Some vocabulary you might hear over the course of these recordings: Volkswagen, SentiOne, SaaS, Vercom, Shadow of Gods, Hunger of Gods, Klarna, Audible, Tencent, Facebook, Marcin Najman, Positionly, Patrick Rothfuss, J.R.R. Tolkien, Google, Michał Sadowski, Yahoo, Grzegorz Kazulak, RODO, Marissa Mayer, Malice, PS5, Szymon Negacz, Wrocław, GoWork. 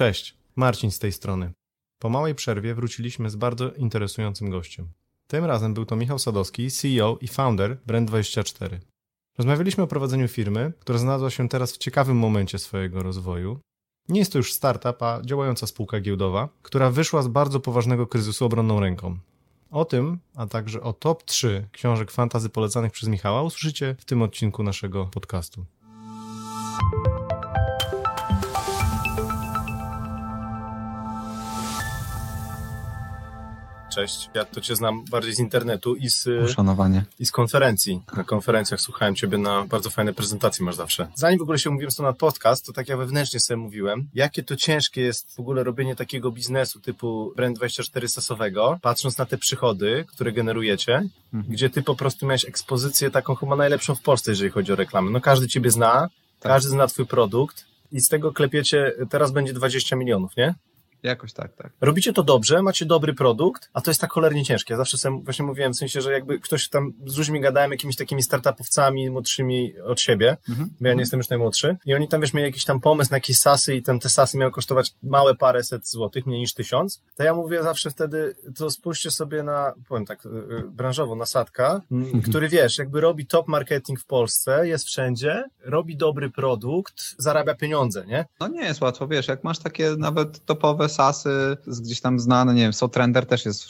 Cześć, Marcin z tej strony. Po małej przerwie wróciliśmy z bardzo interesującym gościem. Tym razem był to Michał Sadowski, CEO i founder Brand24. Rozmawialiśmy o prowadzeniu firmy, która znalazła się teraz w ciekawym momencie swojego rozwoju. Nie jest to już startup, a działająca spółka giełdowa, która wyszła z bardzo poważnego kryzysu obronną ręką. O tym, a także o top 3 książek fantasy polecanych przez Michała usłyszycie w tym odcinku naszego podcastu. Cześć, ja to Cię znam bardziej z internetu i z konferencji. Na konferencjach słuchałem Ciebie, na bardzo fajne prezentacje masz zawsze. Zanim w ogóle się umówiłem z to na podcast, to tak ja wewnętrznie sobie mówiłem, jakie to ciężkie jest w ogóle robienie takiego biznesu typu Brand24 sasowego, patrząc na te przychody, które generujecie, gdzie Ty po prostu miałeś ekspozycję taką chyba najlepszą w Polsce, jeżeli chodzi o reklamę. No każdy Ciebie zna, tak. Każdy zna Twój produkt i z tego klepiecie, teraz będzie 20 milionów, nie? Jakoś tak, tak. Robicie to dobrze, macie dobry produkt, a to jest tak cholernie ciężkie. Ja zawsze sobie właśnie mówiłem, w sensie, że jakby ktoś tam z ludźmi gadałem, jakimiś takimi startupowcami młodszymi od siebie, bo ja nie jestem już najmłodszy, i oni tam, wiesz, mieli jakiś tam pomysł na jakieś sasy i te sasy miały kosztować małe paręset złotych, mniej niż 1000. To ja mówię zawsze wtedy, to spójrzcie sobie na, powiem tak, branżowo, na Sadka, który, wiesz, jakby robi top marketing w Polsce, jest wszędzie, robi dobry produkt, zarabia pieniądze, nie? No nie jest łatwo, wiesz, jak masz takie nawet topowe sasy gdzieś tam znane, nie wiem, SoTrender też jest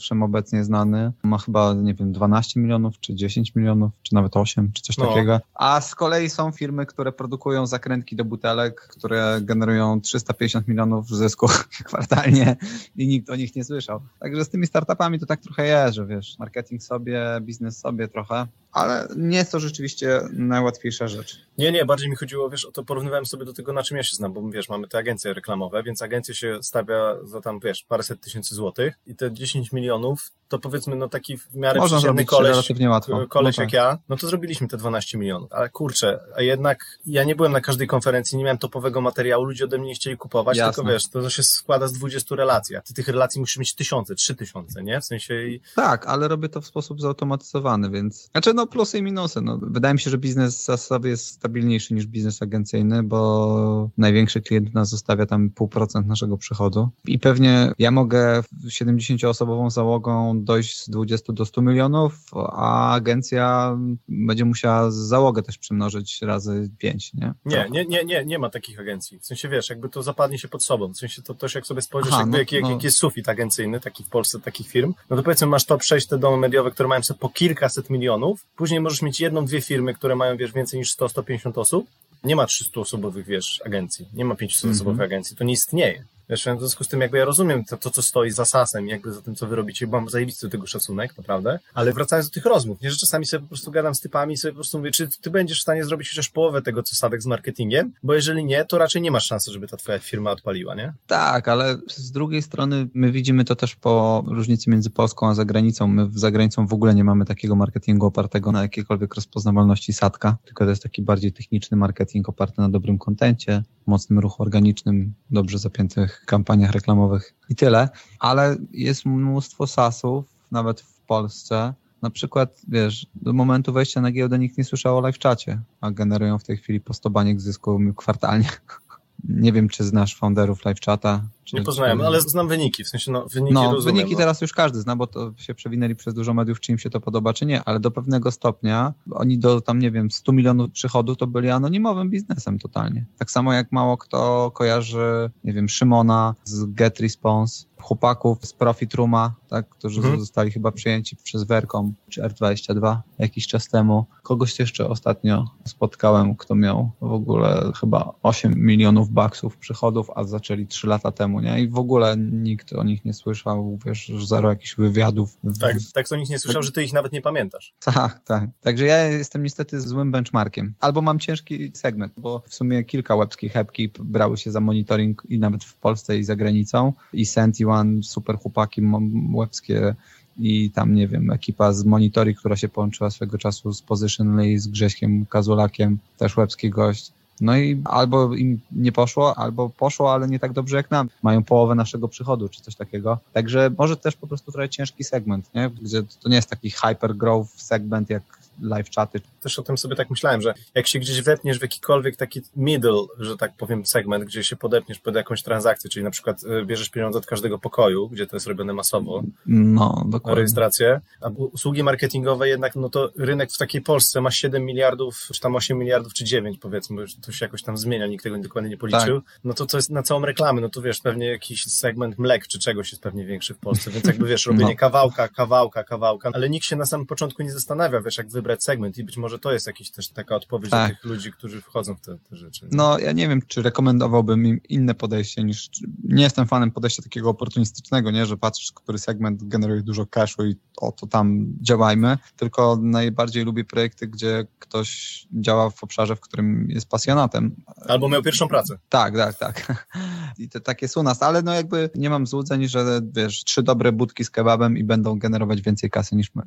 wszechobecnie znany. Ma chyba, nie wiem, 12 milionów, czy 10 milionów, czy nawet 8, czy coś takiego. A z kolei są firmy, które produkują zakrętki do butelek, które generują 350 milionów zysku kwartalnie i nikt o nich nie słyszał. Także z tymi startupami to tak trochę jest, że wiesz, marketing sobie, biznes sobie trochę, ale nie jest to rzeczywiście najłatwiejsza rzecz. Nie, bardziej mi chodziło, wiesz, o to porównywałem sobie do tego, na czym ja się znam, bo wiesz, mamy te agencje reklamowe, więc agencje się stawia za tam, wiesz, paręset tysięcy złotych i te 10 milionów, to powiedzmy, no taki w miarę przeciętny koleś jak ja, no to zrobiliśmy te 12 milionów, ale kurczę, a jednak ja nie byłem na każdej konferencji, nie miałem topowego materiału, ludzie ode mnie nie chcieli kupować, jasne, tylko wiesz, to się składa z 20 relacji, a ty tych relacji musisz mieć 1000, 3000, nie? W sensie... Tak, ale robię to w sposób zautomatyzowany, więc... Znaczy, no plusy i minusy, no wydaje mi się, że biznes za sobie jest stabilniejszy niż biznes agencyjny, bo największy klient nas zostawia tam 0,5% naszego przychodu i pewnie ja mogę 70-osobową załogą dojść z 20 do 100 milionów, a agencja będzie musiała załogę też przymnożyć razy 5, nie? Nie ma takich agencji. W sensie wiesz, jakby to zapadnie się pod sobą. W sensie to jak sobie spojrzysz, jaki jest sufit agencyjny, taki w Polsce, takich firm, no to powiedzmy masz top 6 te domy mediowe, które mają sobie po kilkaset milionów, później możesz mieć 1-2 firmy, które mają, wiesz, więcej niż 100-150 osób. Nie ma 300-osobowych, wiesz, agencji. Nie ma 500-osobowych agencji. To nie istnieje. Wiesz, w związku z tym jakby ja rozumiem to, co stoi za sasem, jakby za tym, co wy robicie, bo mam zajebisty do tego szacunek, naprawdę, ale wracając do tych rozmów, nie, że czasami sobie po prostu gadam z typami i sobie po prostu mówię, czy ty będziesz w stanie zrobić chociaż połowę tego, co Sadek z marketingiem, bo jeżeli nie, to raczej nie masz szansy, żeby ta twoja firma odpaliła, nie? Tak, ale z drugiej strony my widzimy to też po różnicy między Polską a zagranicą. My za granicą w ogóle nie mamy takiego marketingu opartego na jakiejkolwiek rozpoznawalności Sadka, tylko to jest taki bardziej techniczny marketing oparty na dobrym kontencie, mocnym ruchu organicznym, dobrze zapiętych kampaniach reklamowych i tyle, ale jest mnóstwo sasów, nawet w Polsce. Na przykład, wiesz, do momentu wejścia na giełdę nikt nie słyszał o livechacie, a generują w tej chwili po 100 baniek zysku kwartalnie. Nie wiem, czy znasz founderów livechata. Nie poznałem, ale znam wyniki, w sensie wyniki rozumiem. Wyniki teraz już każdy zna, bo to się przewinęli przez dużo mediów, czy im się to podoba, czy nie, ale do pewnego stopnia oni do tam, nie wiem, 100 milionów przychodów to byli anonimowym biznesem totalnie. Tak samo jak mało kto kojarzy, nie wiem, Szymona z GetResponse, chłopaków z ProfitRooma, tak, którzy zostali chyba przyjęci przez Vercom, czy R22 jakiś czas temu. Kogoś jeszcze ostatnio spotkałem, kto miał w ogóle chyba 8 milionów baksów przychodów, a zaczęli 3 lata temu. Nie? I w ogóle nikt o nich nie słyszał, wiesz, zero jakichś wywiadów. Tak o nich nie słyszał, że ty ich nawet nie pamiętasz. Tak. Także ja jestem niestety złym benchmarkiem. Albo mam ciężki segment, bo w sumie kilka łebskich epki brały się za monitoring i nawet w Polsce i za granicą. I SentiOne, super chłopaki, łebskie i tam, nie wiem, ekipa z Monitory, która się połączyła swego czasu z Positionly, z Grześkiem Kazulakiem, też łebski gość. No i albo im nie poszło, albo poszło, ale nie tak dobrze jak nam. Mają połowę naszego przychodu, czy coś takiego. Także może też po prostu trochę ciężki segment, nie? Gdzie to nie jest taki hyper growth segment, jak live czaty. Też o tym sobie tak myślałem, że jak się gdzieś wepniesz w jakikolwiek taki middle, że tak powiem, segment, gdzie się podepniesz pod jakąś transakcję, czyli na przykład bierzesz pieniądze od każdego pokoju, gdzie to jest robione masowo, no, dokładnie, na rejestrację, a usługi marketingowe jednak, no to rynek w takiej Polsce ma 7 miliardów, czy tam 8 miliardów, czy 9 powiedzmy, to się jakoś tam zmienia, nikt tego dokładnie nie policzył, tak. No to co jest na całą reklamę, no to wiesz, pewnie jakiś segment mlek czy czegoś jest pewnie większy w Polsce, więc jakby wiesz, robienie kawałka, ale nikt się na samym początku nie zastanawia, wiesz, jak wybrać segment i być może to jest jakaś też taka odpowiedź dla tych ludzi, którzy wchodzą w te rzeczy. No ja nie wiem, czy rekomendowałbym im inne podejście niż, nie jestem fanem podejścia takiego oportunistycznego, nie, że patrzysz, który segment generuje dużo cashu i o to tam działajmy, tylko najbardziej lubię projekty, gdzie ktoś działa w obszarze, w którym jest pasjonatem. Albo miał pierwszą pracę. Tak. I to takie są nas, ale no jakby nie mam złudzeń, że wiesz, 3 dobre budki z kebabem i będą generować więcej kasy niż my.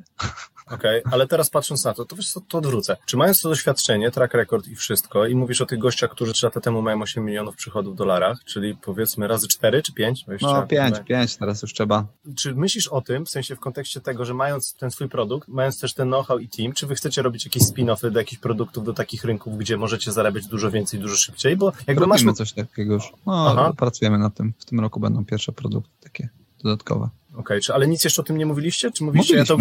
Okej, ale teraz patrząc na to wiesz co, to odwrócę. Czy mając to doświadczenie, track record i wszystko i mówisz o tych gościach, którzy 3 lata temu mają 8 milionów przychodów w dolarach, czyli powiedzmy razy 4 czy 5? No 5 teraz już trzeba. Czy myślisz o tym, w sensie w kontekście tego, że mając ten swój produkt, mając też ten know-how i team, czy wy chcecie robić jakieś spin-offy do jakichś produktów, do takich rynków, gdzie możecie zarabiać dużo więcej, dużo szybciej, bo jakby robimy coś takiego już. No, pracujemy nad tym. W tym roku będą pierwsze produkty takie dodatkowe. Okej, ale nic jeszcze o tym nie mówiliście? Czy mówiliście? Ja to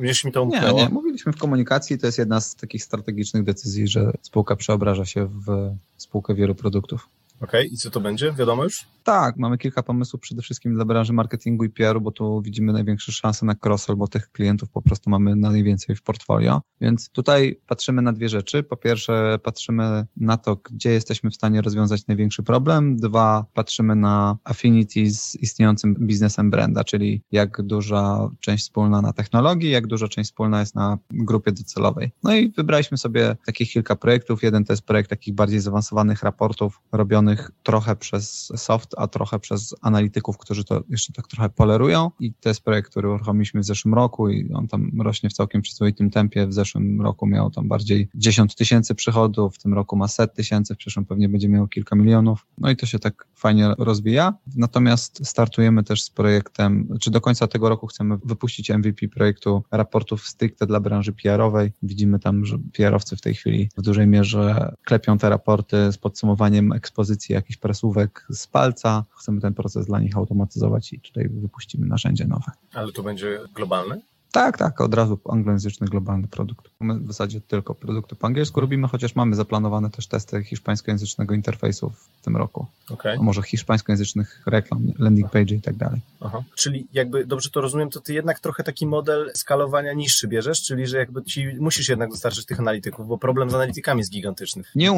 gdzieś mi to umknęło. Nie, mówiliśmy w komunikacji, to jest jedna z takich strategicznych decyzji, że spółka przeobraża się w spółkę wielu produktów. Okej, i co to będzie? Wiadomo już? Tak, mamy kilka pomysłów przede wszystkim dla branży marketingu i PR-u, bo tu widzimy największe szanse na cross-sell, bo tych klientów po prostu mamy najwięcej w portfolio, więc tutaj patrzymy na 2 rzeczy. Po pierwsze patrzymy na to, gdzie jesteśmy w stanie rozwiązać największy problem. 2, patrzymy na affinity z istniejącym biznesem branda, czyli jak duża część wspólna na technologii, jak duża część wspólna jest na grupie docelowej. No i wybraliśmy sobie takich kilka projektów. Jeden to jest projekt takich bardziej zaawansowanych raportów robionych trochę przez soft, a trochę przez analityków, którzy to jeszcze tak trochę polerują i to jest projekt, który uruchomiliśmy w zeszłym roku i on tam rośnie w całkiem przyzwoitym tempie. W zeszłym roku miał tam bardziej 10 000 przychodów, w tym roku ma 100 000, w przyszłym pewnie będzie miał kilka milionów. No i to się tak fajnie rozwija. Natomiast startujemy też z projektem, czy do końca tego roku chcemy wypuścić MVP projektu raportów stricte dla branży PR-owej. Widzimy tam, że PR-owcy w tej chwili w dużej mierze klepią te raporty z podsumowaniem ekspozycji, jakichś prasówek z palca. Chcemy ten proces dla nich automatyzować i tutaj wypuścimy narzędzie nowe. Ale to będzie globalne? Tak, od razu anglojęzyczny globalny produkt. My w zasadzie tylko produkty po angielsku robimy, chociaż mamy zaplanowane też testy hiszpańskojęzycznego interfejsu w tym roku. Okay. A może hiszpańskojęzycznych reklam, landing page i tak dalej. Aha. Czyli jakby, dobrze to rozumiem, to ty jednak trochę taki model skalowania niższy bierzesz, czyli że jakby ci musisz jednak dostarczyć tych analityków, bo problem z analitykami jest gigantyczny. Nie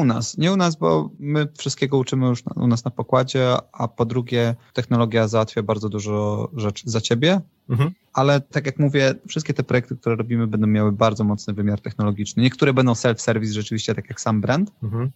u nas, bo my wszystkiego uczymy już u nas na pokładzie, a po drugie technologia załatwia bardzo dużo rzeczy za ciebie. Mhm. Ale tak jak mówię, wszystkie te projekty, które robimy, będą miały bardzo mocny wymiar technologiczny. Niektóre będą self-service rzeczywiście, tak jak sam brand,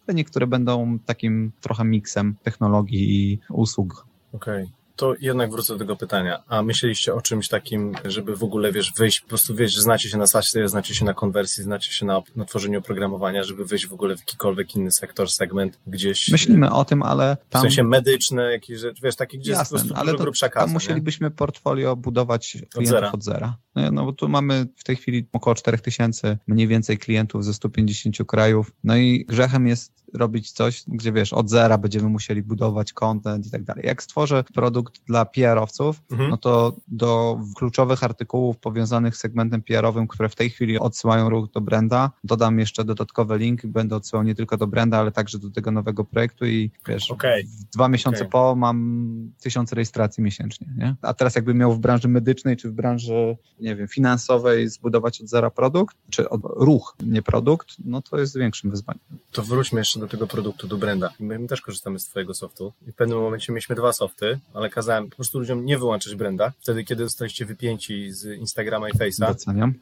ale niektóre będą takim trochę miksem technologii i usług. Okej. To jednak wrócę do tego pytania. A myśleliście o czymś takim, żeby w ogóle, wiesz, wyjść, po prostu wiesz, że znacie się na SaaS-ie, znacie się na konwersji, znacie się na tworzeniu oprogramowania, żeby wyjść w ogóle w jakikolwiek inny sektor, segment gdzieś. Myślimy o tym, ale tam... W sensie medyczne, jakieś rzeczy, wiesz, takie gdzieś jest po prostu dużo grubsza kasa. Tam musielibyśmy portfolio budować klientów od zera. No bo tu mamy w tej chwili około 4000 mniej więcej klientów ze 150 krajów. No i grzechem jest robić coś, gdzie wiesz, od zera będziemy musieli budować content i tak dalej. Jak stworzę produkt dla PR-owców, no to do kluczowych artykułów powiązanych z segmentem PR-owym, które w tej chwili odsyłają ruch do branda, dodam jeszcze dodatkowy link, będę odsyłał nie tylko do branda, ale także do tego nowego projektu i wiesz, w 2 miesiące po mam 1000 rejestracji miesięcznie, nie? A teraz jakbym miał w branży medycznej, czy w branży, nie wiem, finansowej zbudować od zera produkt, czy od ruch, nie produkt, no to jest większym wyzwaniem. To wróćmy jeszcze do tego produktu, do branda. My też korzystamy z twojego softu i w pewnym momencie mieliśmy 2 softy, ale kazałem po prostu ludziom nie wyłączać branda, wtedy kiedy zostaliście wypięci z Instagrama i Face'a. Doceniam.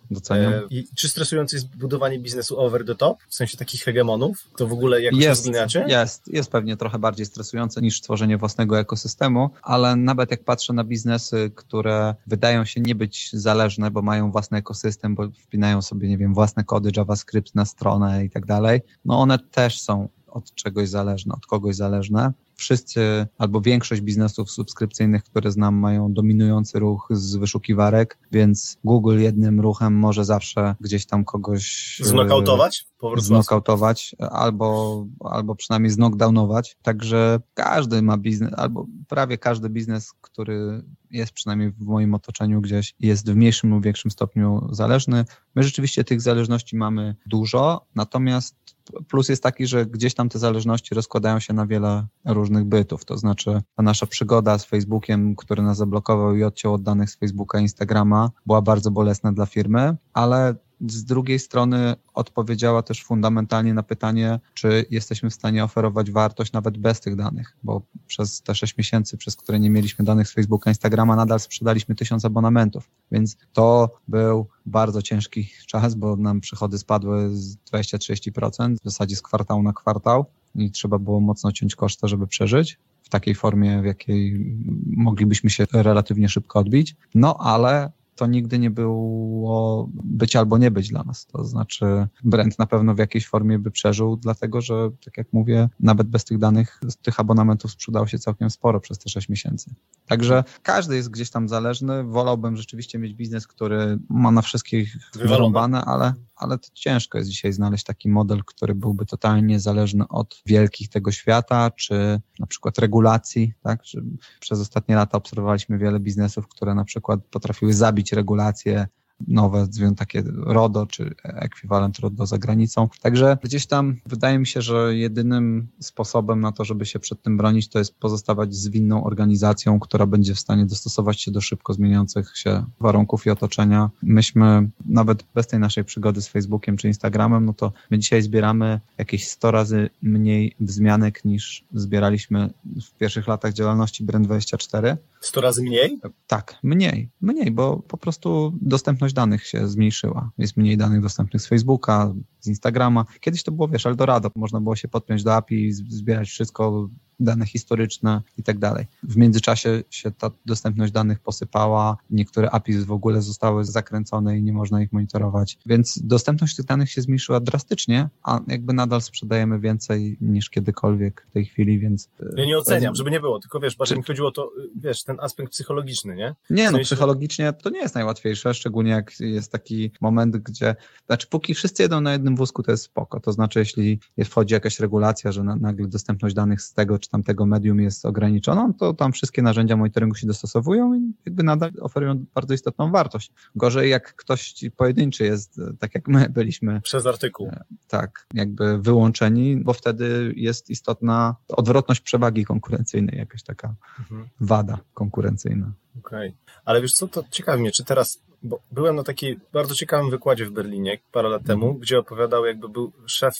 I czy stresujące jest budowanie biznesu over the top, w sensie takich hegemonów? To w ogóle jakoś rozwiniacie? Jest pewnie trochę bardziej stresujące niż tworzenie własnego ekosystemu, ale nawet jak patrzę na biznesy, które wydają się nie być zależne, bo mają własny ekosystem, bo wpinają sobie, nie wiem, własne kody, JavaScript na stronę i tak dalej, no one też są od czegoś zależne, od kogoś zależne. wszyscy albo większość biznesów subskrypcyjnych, które znam, mają dominujący ruch z wyszukiwarek, więc Google jednym ruchem może zawsze gdzieś tam kogoś znokautować albo przynajmniej knockdownować. Także każdy ma biznes, albo prawie każdy biznes, który jest przynajmniej w moim otoczeniu gdzieś, jest w mniejszym lub większym stopniu zależny. My rzeczywiście tych zależności mamy dużo, natomiast plus jest taki, że gdzieś tam te zależności rozkładają się na wiele różnych bytów, to znaczy ta nasza przygoda z Facebookiem, który nas zablokował i odciął od danych z Facebooka i Instagrama, była bardzo bolesna dla firmy, ale z drugiej strony odpowiedziała też fundamentalnie na pytanie, czy jesteśmy w stanie oferować wartość nawet bez tych danych, bo przez te 6 miesięcy, przez które nie mieliśmy danych z Facebooka, Instagrama, nadal sprzedaliśmy 1000 abonamentów, więc to był bardzo ciężki czas, bo nam przychody spadły z 20-30%, w zasadzie z kwartału na kwartał i trzeba było mocno ciąć koszty, żeby przeżyć w takiej formie, w jakiej moglibyśmy się relatywnie szybko odbić, no ale to nigdy nie było być albo nie być dla nas. To znaczy brand na pewno w jakiejś formie by przeżył, dlatego że, tak jak mówię, nawet bez tych danych, z tych abonamentów sprzedało się całkiem sporo przez te 6 miesięcy. Także każdy jest gdzieś tam zależny. Wolałbym rzeczywiście mieć biznes, który ma na wszystkich wyrąbane, ale to ciężko jest dzisiaj znaleźć taki model, który byłby totalnie zależny od wielkich tego świata, czy na przykład regulacji, tak? Przez ostatnie lata obserwowaliśmy wiele biznesów, które na przykład potrafiły zabić regulacje nowe, takie RODO, czy ekwiwalent RODO za granicą. Także gdzieś tam wydaje mi się, że jedynym sposobem na to, żeby się przed tym bronić, to jest pozostawać zwinną organizacją, która będzie w stanie dostosować się do szybko zmieniających się warunków i otoczenia. Myśmy nawet bez tej naszej przygody z Facebookiem czy Instagramem, no to my dzisiaj zbieramy jakieś 100 razy mniej wzmianek niż zbieraliśmy w pierwszych latach działalności Brand24. 100 razy mniej? Tak, mniej, bo po prostu dostępność danych się zmniejszyła. Jest mniej danych dostępnych z Facebooka, z Instagrama. Kiedyś to było, wiesz, Eldorado, można było się podpiąć do API, zbierać wszystko, dane historyczne i tak dalej. W międzyczasie się ta dostępność danych posypała, niektóre API w ogóle zostały zakręcone i nie można ich monitorować, więc dostępność tych danych się zmniejszyła drastycznie, a jakby nadal sprzedajemy więcej niż kiedykolwiek w tej chwili, więc... Ja nie oceniam, żeby nie było, tylko wiesz, bardziej mi chodziło o to, wiesz, ten aspekt psychologiczny, nie? Nie, no psychologicznie to nie jest najłatwiejsze, szczególnie jak jest taki moment, gdzie, znaczy póki wszyscy jedą na jednym wózku, to jest spoko, to znaczy jeśli wchodzi jakaś regulacja, że nagle dostępność danych z tego czy tamtego medium jest ograniczoną, to tam wszystkie narzędzia monitoringu się dostosowują i jakby nadal oferują bardzo istotną wartość. Gorzej jak ktoś pojedynczy jest, tak jak my byliśmy. Przez artykuł. Tak, jakby wyłączeni, bo wtedy jest istotna odwrotność przewagi konkurencyjnej, jakaś taka wada konkurencyjna. Okej, ale wiesz co, to ciekawi mnie, czy teraz, bo byłem na takiej bardzo ciekawym wykładzie w Berlinie parę lat temu, gdzie opowiadał, jakby był szef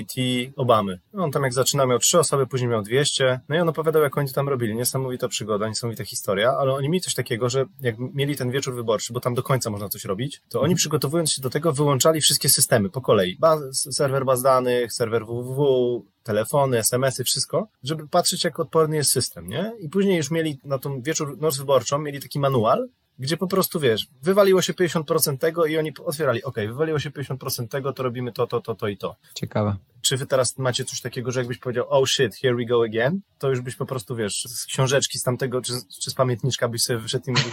IT Obamy. On tam jak zaczyna miał 3 osoby, później miał 200, no i on opowiadał, jak oni to tam robili. Niesamowita przygoda, niesamowita historia, ale oni mieli coś takiego, że jak mieli ten wieczór wyborczy, bo tam do końca można coś robić, to oni przygotowując się do tego wyłączali wszystkie systemy po kolei. Serwer baz danych, serwer www, telefony, SMS-y, wszystko, żeby patrzeć, jak odporny jest system, nie? I później już mieli na tą noc wyborczą, mieli taki manual, gdzie po prostu, wiesz, wywaliło się 50% tego i oni otwierali, okej, wywaliło się 50% tego, to robimy to i to. Ciekawe. Czy wy teraz macie coś takiego, że jakbyś powiedział, oh shit, here we go again, to już byś po prostu, wiesz, z książeczki z tamtego, czy z pamiętniczka byś sobie wyszedł i mówił,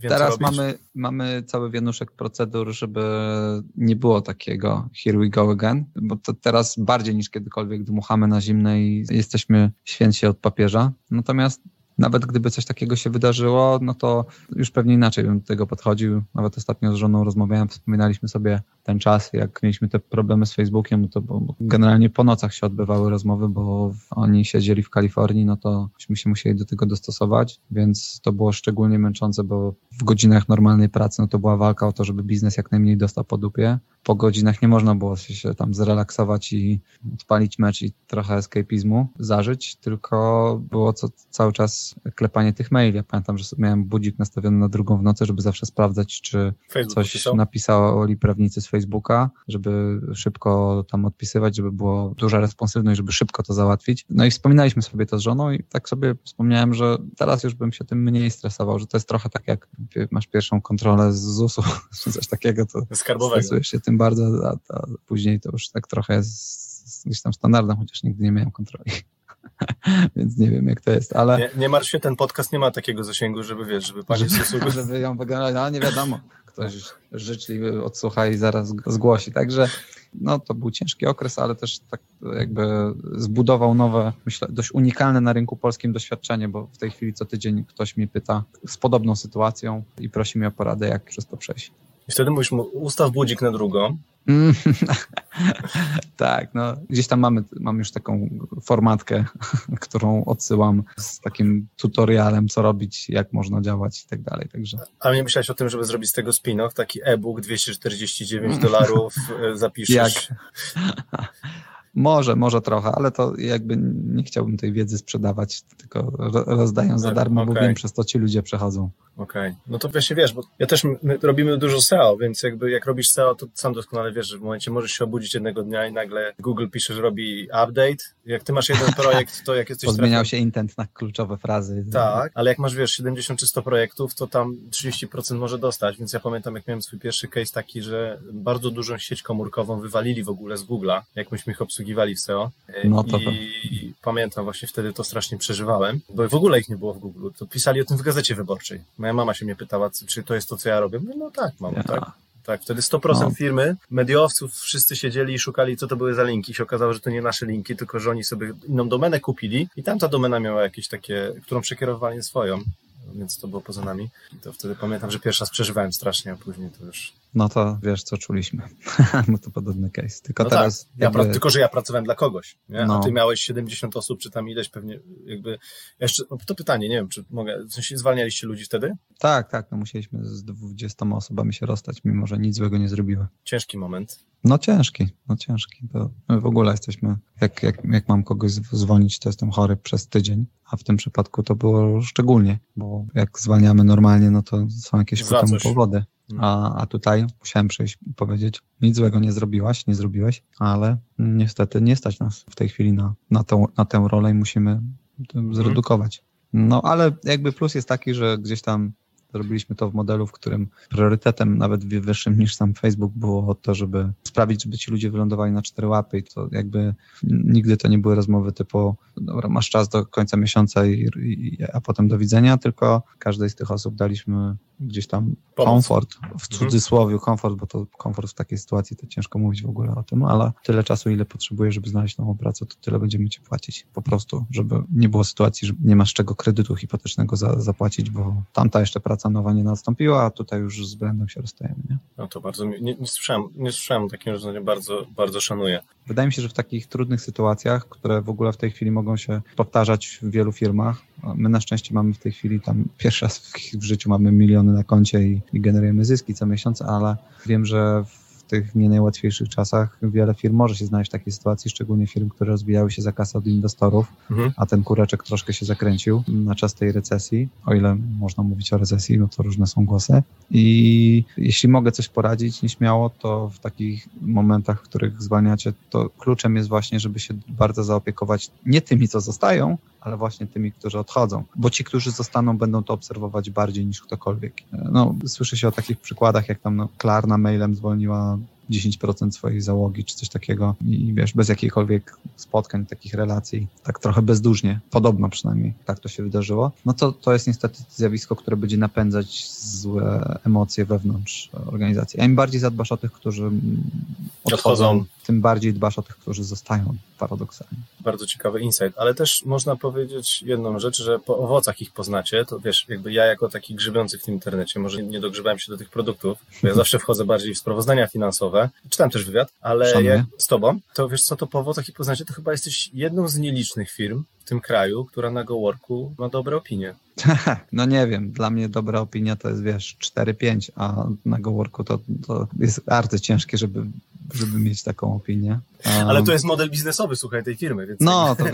teraz mamy cały wianuszek procedur, żeby nie było takiego here we go again, bo to teraz bardziej niż kiedykolwiek dmuchamy na zimne i jesteśmy święci od papieża. Natomiast nawet gdyby coś takiego się wydarzyło, no to już pewnie inaczej bym do tego podchodził. Nawet ostatnio z żoną rozmawiałem, wspominaliśmy sobie ten czas, jak mieliśmy te problemy z Facebookiem, to generalnie po nocach się odbywały rozmowy, bo oni siedzieli w Kalifornii, no to myśmy się musieli do tego dostosować, więc to było szczególnie męczące, bo w godzinach normalnej pracy, no to była walka o to, żeby biznes jak najmniej dostał po dupie. Po godzinach nie można było się tam zrelaksować i odpalić mecz i trochę escapizmu zażyć, tylko było cały czas klepanie tych maili. Ja pamiętam, że miałem budzik nastawiony na 2:00 w nocy, żeby zawsze sprawdzać, czy Facebook coś napisali prawnicy z Facebooka, żeby szybko tam odpisywać, żeby było duża responsywność, żeby szybko to załatwić. No i wspominaliśmy sobie to z żoną i tak sobie wspomniałem, że teraz już bym się tym mniej stresował, że to jest trochę tak, jak masz pierwszą kontrolę z ZUS-u, czy coś takiego, to stresujesz się tym bardzo, a później to już tak trochę jest gdzieś tam standardem, chociaż nigdy nie miałem kontroli. Więc nie wiem, jak to jest, ale... Nie martw się, ten podcast nie ma takiego zasięgu, żeby wiesz, żeby pani stosunku... Żeby ją wygrać, no nie wiadomo, ktoś życzliwy odsłucha i zaraz zgłosi, także no to był ciężki okres, ale też tak jakby zbudował nowe, myślę, dość unikalne na rynku polskim doświadczenie, bo w tej chwili co tydzień ktoś mnie pyta z podobną sytuacją i prosi mnie o poradę, jak przez to przejść. I wtedy mówisz mu, ustaw budzik na drugą. Tak, no gdzieś tam mam już taką formatkę, którą odsyłam z takim tutorialem, co robić, jak można działać i tak dalej. Także. A nie myślałeś o tym, żeby zrobić z tego spin-off, taki e-book, $249 zapiszesz? Jak? Może trochę, ale to jakby nie chciałbym tej wiedzy sprzedawać, tylko rozdaję za darmo, bo wiem, przez to ci ludzie przechodzą. Okej. No to właśnie wiesz, bo ja też my robimy dużo SEO, więc jakby jak robisz SEO, to sam doskonale wiesz, że w momencie możesz się obudzić jednego dnia i nagle Google pisze, że robi update. Jak ty masz jeden projekt, to jak jesteś... Pozmieniał się intent na kluczowe frazy. Tak, ale jak masz, wiesz, 70 czy 100 projektów, to tam 30% może dostać, więc ja pamiętam, jak miałem swój pierwszy case taki, że bardzo dużą sieć komórkową wywalili w ogóle z Google'a, jak myśmy ich obsługiwali w SEO. No to I pamiętam właśnie wtedy to strasznie przeżywałem, bo w ogóle ich nie było w Google. To pisali o tym w Gazecie Wyborczej. Moja mama się mnie pytała, czy to jest to, co ja robię. No tak, mamo, tak. Wtedy 100% firmy, mediowców, wszyscy siedzieli i szukali, co to były za linki. I się okazało, że to nie nasze linki, tylko że oni sobie inną domenę kupili i tamta domena miała jakieś takie, którą przekierowali swoją, więc to było poza nami. I to wtedy pamiętam, że pierwszy raz przeżywałem strasznie, a później to już... No to wiesz, co czuliśmy. No to podobny case. Tylko no teraz. Tak. Tylko że ja pracowałem dla kogoś. Nie? No. A ty miałeś 70 osób, czy tam ileś pewnie jakby. Jeszcze to pytanie, nie wiem, czy mogę. W sensie zwalnialiście ludzi wtedy? Tak. No musieliśmy z 20 osobami się rozstać, mimo że nic złego nie zrobiły. Ciężki moment. No ciężki. Bo my w ogóle jesteśmy. Jak mam kogoś zwolnić, to jestem chory przez tydzień, a w tym przypadku to było szczególnie, bo jak zwalniamy normalnie, no to są jakieś ku temu powody. A tutaj musiałem przyjść i powiedzieć, nic złego nie zrobiłeś, ale niestety nie stać nas w tej chwili na tę rolę i musimy to zredukować. No ale jakby plus jest taki, że gdzieś tam zrobiliśmy to w modelu, w którym priorytetem nawet wyższym niż sam Facebook było to, żeby sprawić, żeby ci ludzie wylądowali na 4 łapy i to jakby nigdy to nie były rozmowy typu dobra, masz czas do końca miesiąca a potem do widzenia, tylko każdej z tych osób daliśmy gdzieś tam komfort, w cudzysłowie komfort, bo to komfort w takiej sytuacji to ciężko mówić w ogóle o tym, ale tyle czasu, ile potrzebujesz, żeby znaleźć nową pracę, to tyle będziemy ci płacić po prostu, żeby nie było sytuacji, że nie masz czego kredytu hipotecznego zapłacić, bo tamta jeszcze praca nowa nie nastąpiła, a tutaj już z Brandem się rozstajemy, nie? No to bardzo, nie słyszałem takiego rozwiązania, bardzo, bardzo szanuję. Wydaje mi się, że w takich trudnych sytuacjach, które w ogóle w tej chwili mogą się powtarzać w wielu firmach, my na szczęście mamy w tej chwili tam pierwszy raz w życiu mamy miliony na koncie i generujemy zyski co miesiąc, ale wiem, że w tych nie najłatwiejszych czasach wiele firm może się znaleźć w takiej sytuacji, szczególnie firm, które rozbijały się za kasę od inwestorów, a ten kureczek troszkę się zakręcił na czas tej recesji, o ile można mówić o recesji, no to różne są głosy. I jeśli mogę coś poradzić nieśmiało, to w takich momentach, w których zwalniacie, to kluczem jest właśnie, żeby się bardzo zaopiekować nie tymi, co zostają, ale właśnie tymi, którzy odchodzą. Bo ci, którzy zostaną, będą to obserwować bardziej niż ktokolwiek. No, słyszy się o takich przykładach, jak tam Klarna mailem zwolniła 10% swojej załogi, czy coś takiego i wiesz, bez jakichkolwiek spotkań, takich relacji, tak trochę bezdusznie, podobno przynajmniej, tak to się wydarzyło, no to jest niestety zjawisko, które będzie napędzać złe emocje wewnątrz organizacji. A im bardziej zadbasz o tych, którzy odchodzą, tym bardziej dbasz o tych, którzy zostają, paradoksalnie. Bardzo ciekawy insight, ale też można powiedzieć jedną rzecz, że po owocach ich poznacie, to wiesz, jakby ja jako taki grzybiący w tym internecie, może nie dogrzebałem się do tych produktów, bo ja zawsze wchodzę bardziej w sprawozdania finansowe, czytam też wywiad, ale jak z tobą, to wiesz co, to po owocach i poznacie, to chyba jesteś jedną z nielicznych firm w tym kraju, która na GoWorku ma dobre opinie. No nie wiem, dla mnie dobra opinia to jest, wiesz, 4-5, a na GoWorku to jest bardzo ciężkie, żeby mieć taką opinię. Ale to jest model biznesowy, słuchaj, tej firmy. Więc... No, to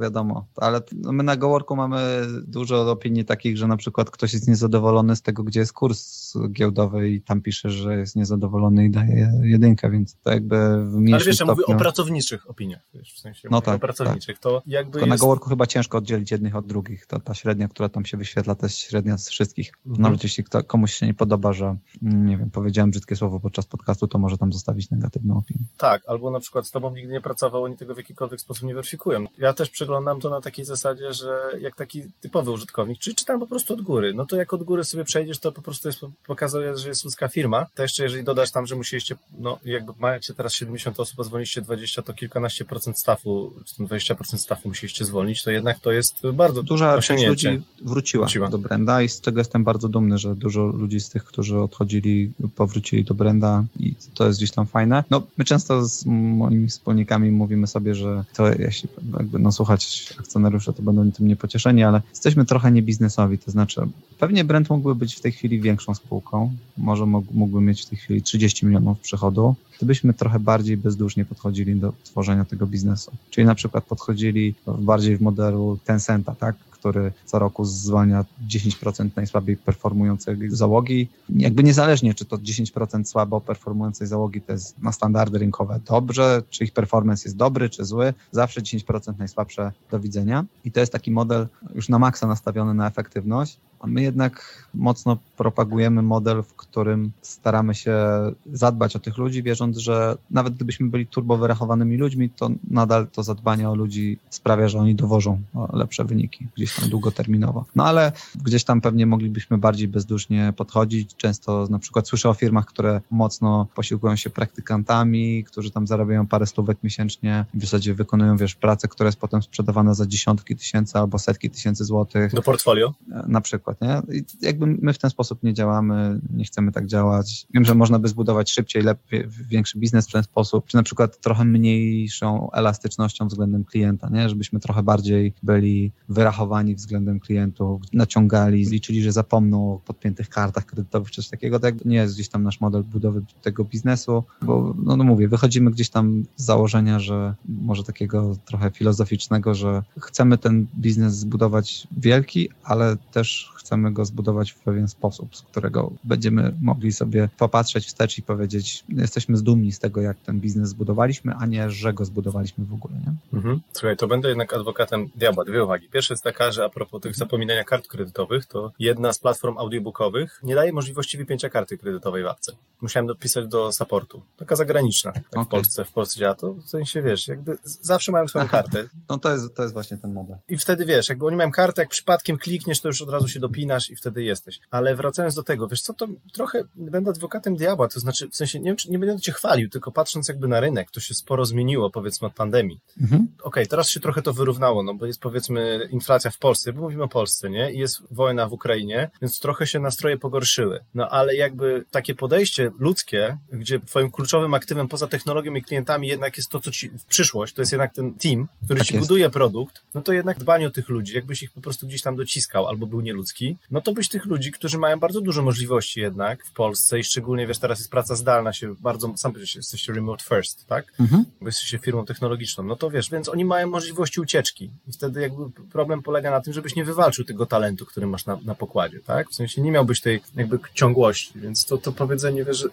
wiadomo. Ale my na GoWorku mamy dużo opinii takich, że na przykład ktoś jest niezadowolony z tego, gdzie jest kurs giełdowy i tam pisze, że jest niezadowolony i daje 1, więc to jakby w mniejszym Ale wiesz, stopniu... ja mówię o pracowniczych opiniach. Wiesz, w sensie no tak, o pracowniczych. Tak. To jakby jest... Na GoWorku chyba ciężko oddzielić jednych od drugich. Ta średnia, która tam się wyświetla, to jest średnia z wszystkich. Nawet jeśli komuś się nie podoba, że nie wiem, powiedziałem brzydkie słowo podczas podcastu, to może tam zostawić na negatywną opinię. Tak, albo na przykład z tobą nigdy nie pracował, oni tego w jakikolwiek sposób nie weryfikują. Ja też przeglądam to na takiej zasadzie, że jak taki typowy użytkownik, czyli czytam po prostu od góry, no to jak od góry sobie przejdziesz, to po prostu jest, pokazuje, że jest ludzka firma. To jeszcze jeżeli dodasz tam, że musieliście, no jakby macie teraz 70 osób, a zwolniliście 20, to kilkanaście procent staffu, czy tam 20% staffu musieliście zwolnić, to jednak to jest bardzo duża część ludzi wróciła do Branda i z czego jestem bardzo dumny, że dużo ludzi z tych, którzy odchodzili, powrócili do Branda i to jest gdzieś tam fajne. No, my często z moimi wspólnikami mówimy sobie, że to jeśli jakby no, słuchać akcjonariusze, to będą tym niepocieszeni, ale jesteśmy trochę niebiznesowi, to znaczy pewnie Brand mógłby być w tej chwili większą spółką, może mógłby mieć w tej chwili 30 milionów przychodu, gdybyśmy trochę bardziej bezdusznie podchodzili do tworzenia tego biznesu. Czyli na przykład podchodzili bardziej w modelu Tencenta, tak? Który co roku zwalnia 10% najsłabiej performującej załogi. Jakby niezależnie, czy to 10% słabo performującej załogi to jest na standardy rynkowe dobrze, czy ich performance jest dobry, czy zły, zawsze 10% najsłabsze do widzenia. I to jest taki model już na maksa nastawiony na efektywność. A my jednak mocno propagujemy model, w którym staramy się zadbać o tych ludzi, wierząc, że nawet gdybyśmy byli turbo wyrachowanymi ludźmi, to nadal to zadbanie o ludzi sprawia, że oni dowożą lepsze wyniki gdzieś tam długoterminowo. No ale gdzieś tam pewnie moglibyśmy bardziej bezdusznie podchodzić. Często na przykład słyszę o firmach, które mocno posiłkują się praktykantami, którzy tam zarabiają parę stówek miesięcznie i w zasadzie wykonują, wiesz, pracę, która jest potem sprzedawana za dziesiątki tysięcy albo setki tysięcy złotych. Do portfolio? Na przykład. Nie? I jakby my w ten sposób nie działamy, nie chcemy tak działać. Wiem, że można by zbudować szybciej, lepiej, większy biznes w ten sposób, czy na przykład trochę mniejszą elastycznością względem klienta, nie? Żebyśmy trochę bardziej byli wyrachowani względem klientów, naciągali, liczyli, że zapomną o podpiętych kartach kredytowych, coś takiego. To jakby nie jest gdzieś tam nasz model budowy tego biznesu, bo no mówię, wychodzimy gdzieś tam z założenia, że może takiego trochę filozoficznego, że chcemy ten biznes zbudować wielki, ale też chcemy go zbudować w pewien sposób, z którego będziemy mogli sobie popatrzeć wstecz i powiedzieć, jesteśmy dumni z tego, jak ten biznes zbudowaliśmy, a nie, że go zbudowaliśmy w ogóle, nie? Mhm. Słuchaj, to będę jednak adwokatem diabła. Dwie uwagi. Pierwsza jest taka, że a propos tych zapominania kart kredytowych, to jedna z platform audiobookowych nie daje możliwości wypięcia karty kredytowej w apce. Musiałem dopisać do supportu. Taka zagraniczna. Tak okay. W Polsce działa to, w sensie wiesz, jakby zawsze mają swoją kartę. No to jest właśnie ten model. I wtedy wiesz, jakby oni mają kartę, jak przypadkiem klikniesz, to już od razu się dopinasz i wtedy jesteś. Ale wracając do tego, wiesz co, to trochę będę adwokatem diabła, to znaczy, w sensie, nie wiem, czy nie będę cię chwalił, tylko patrząc jakby na rynek, to się sporo zmieniło, powiedzmy, od pandemii. Mhm. Okej, teraz się trochę to wyrównało, no bo jest, powiedzmy, inflacja w Polsce, bo mówimy o Polsce, nie? I jest wojna w Ukrainie, więc trochę się nastroje pogorszyły. No ale jakby takie podejście ludzkie, gdzie twoim kluczowym aktywem poza technologią i klientami jednak jest to, co ci w przyszłość, to jest jednak ten team, który ci buduje produkt, no to jednak dbanie o tych ludzi, jakbyś ich po prostu gdzieś tam dociskał, albo był nieludzki, no to byś tych ludzi, którzy mają bardzo dużo możliwości jednak w Polsce i szczególnie, wiesz, teraz jest praca zdalna, się bardzo, sam powiedziałeś, jesteście remote first, tak? Mhm. Bo jesteście firmą technologiczną, no to wiesz, więc oni mają możliwości ucieczki i wtedy jakby problem polega na tym, żebyś nie wywalczył tego talentu, który masz na pokładzie, tak? W sensie nie miałbyś tej jakby ciągłości, więc to powiedzenie, wiesz,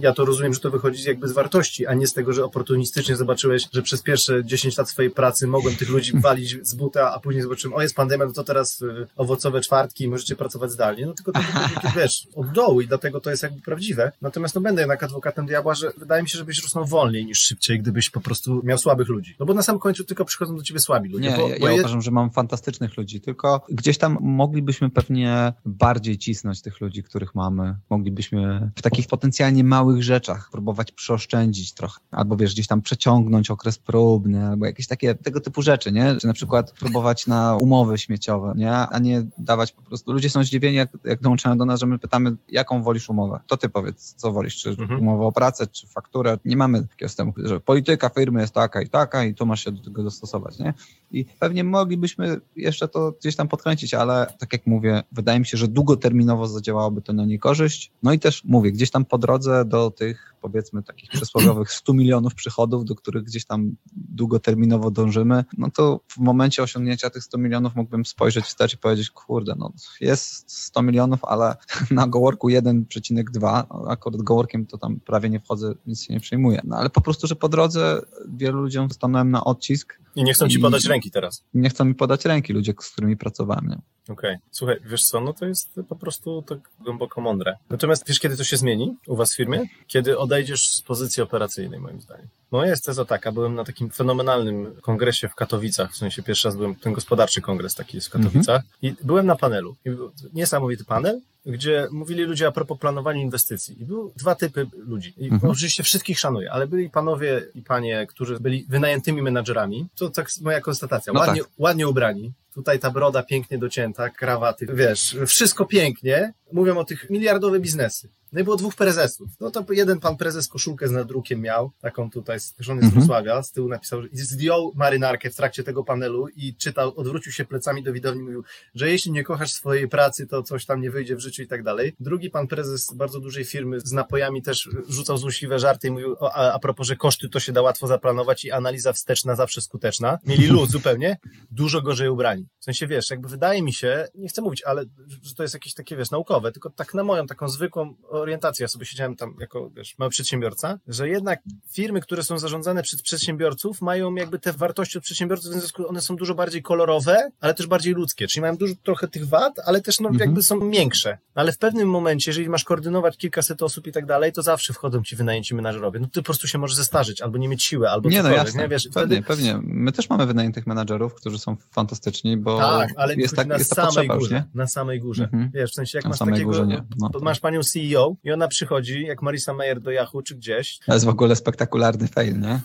ja to rozumiem, że to wychodzi jakby z wartości, a nie z tego, że oportunistycznie zobaczyłeś, że przez pierwsze 10 lat swojej pracy mogłem tych ludzi walić z buta, a później zobaczyłem, o jest pandemia, no to teraz owocowe czwartki i możecie pracować zdalnie, no tylko to jest, wiesz, od dołu i dlatego to jest jakby prawdziwe. Natomiast no będę jednak adwokatem diabła, że wydaje mi się, żebyś rosnął wolniej niż szybciej, gdybyś po prostu miał słabych ludzi. No bo na sam końcu tylko przychodzą do ciebie słabi ludzie. Nie, bo ja uważam, że mam fantastycznych ludzi, tylko gdzieś tam moglibyśmy pewnie bardziej cisnąć tych ludzi, których mamy. Moglibyśmy w takich potencjalnie małych rzeczach próbować przeoszczędzić trochę. Albo wiesz, gdzieś tam przeciągnąć okres próbny, albo jakieś takie tego typu rzeczy, nie? Czy na przykład próbować na umowy śmieciowe, nie? A nie dawać po prostu. Ludzie są zdziwieni, jak dołączają do nas, że my pytamy, jaką wolisz umowę. To ty powiedz, co wolisz, czy umowę o pracę, czy fakturę. Nie mamy takiego systemu, że polityka firmy jest taka i tu masz się do tego dostosować, nie? I pewnie moglibyśmy jeszcze to gdzieś tam podkręcić, ale tak jak mówię, wydaje mi się, że długoterminowo zadziałałoby to na niekorzyść. No i też mówię, gdzieś tam po drodze do tych, powiedzmy, takich przysłowiowych 100 milionów przychodów, do których gdzieś tam długoterminowo dążymy, no to w momencie osiągnięcia tych 100 milionów mógłbym spojrzeć wstecz i powiedzieć, kurde, no jest 100 milionów, ale na Goworku 1,2, akurat Goworkiem to tam prawie nie wchodzę, nic się nie przejmuję. No ale po prostu, że po drodze wielu ludziom stanąłem na odcisk. I nie chcą ci podać ręki teraz. Nie chcą mi podać ręki ludzie, z którymi pracowałem. Nie? Okej. Słuchaj, wiesz co, no to jest po prostu tak głęboko mądre. Natomiast wiesz, kiedy to się zmieni u was w firmie? Kiedy odejdziesz z pozycji operacyjnej, moim zdaniem. Moja jest teza taka, byłem na takim fenomenalnym kongresie w Katowicach, w sensie pierwszy raz byłem, ten gospodarczy kongres taki jest w Katowicach i byłem na panelu. I był niesamowity panel, gdzie mówili ludzie a propos planowania inwestycji. I były dwa typy ludzi. I oczywiście wszystkich szanuję, ale byli panowie i panie, którzy byli wynajętymi menadżerami. To tak moja konstatacja. No ładnie, tak. Ładnie ubrani. Tutaj ta broda pięknie docięta, krawaty, wiesz, wszystko pięknie. Mówią o tych miliardowe biznesy. No i było dwóch prezesów. No to jeden pan prezes koszulkę z nadrukiem miał, taką tutaj, też on jest z Wrocławia, z tyłu napisał, że zdjął marynarkę w trakcie tego panelu i czytał, odwrócił się plecami do widowni, mówił, że jeśli nie kochasz swojej pracy, to coś tam nie wyjdzie w życiu i tak dalej. Drugi pan prezes bardzo dużej firmy z napojami też rzucał złośliwe żarty i mówił, a propos, że koszty to się da łatwo zaplanować i analiza wsteczna zawsze skuteczna. Mieli luz zupełnie, dużo gorzej ubrani. W sensie, wiesz, jakby wydaje mi się, nie chcę mówić, ale że to jest jakieś takie, wiesz, naukowe, tylko tak na moją, taką zwykłą orientację. Ja sobie siedziałem tam jako, wiesz, mały przedsiębiorca, że jednak firmy, które są zarządzane przez przedsiębiorców, mają jakby te wartości od przedsiębiorców, w związku one są dużo bardziej kolorowe, ale też bardziej ludzkie, czyli mają dużo trochę tych wad, ale też no, jakby są miększe. Ale w pewnym momencie, jeżeli masz koordynować kilkaset osób i tak dalej, to zawsze wchodzą ci wynajęci menadżerowie. No ty po prostu się możesz zestarzeć, albo nie mieć siły, albo nie, no jasne, nie, wiesz, pewnie. My też mamy wynajętych menadżerów, którzy są fantastyczni, bo tak, ale jest, tak, na, jest ta samej potrzeba, górze, na samej górze. Wiesz, w sensie jak na masz takiego, górze, nie. No, to masz panią CEO i ona przychodzi, jak Marissa Mayer do Yahoo czy gdzieś. To jest w ogóle spektakularny fail, nie?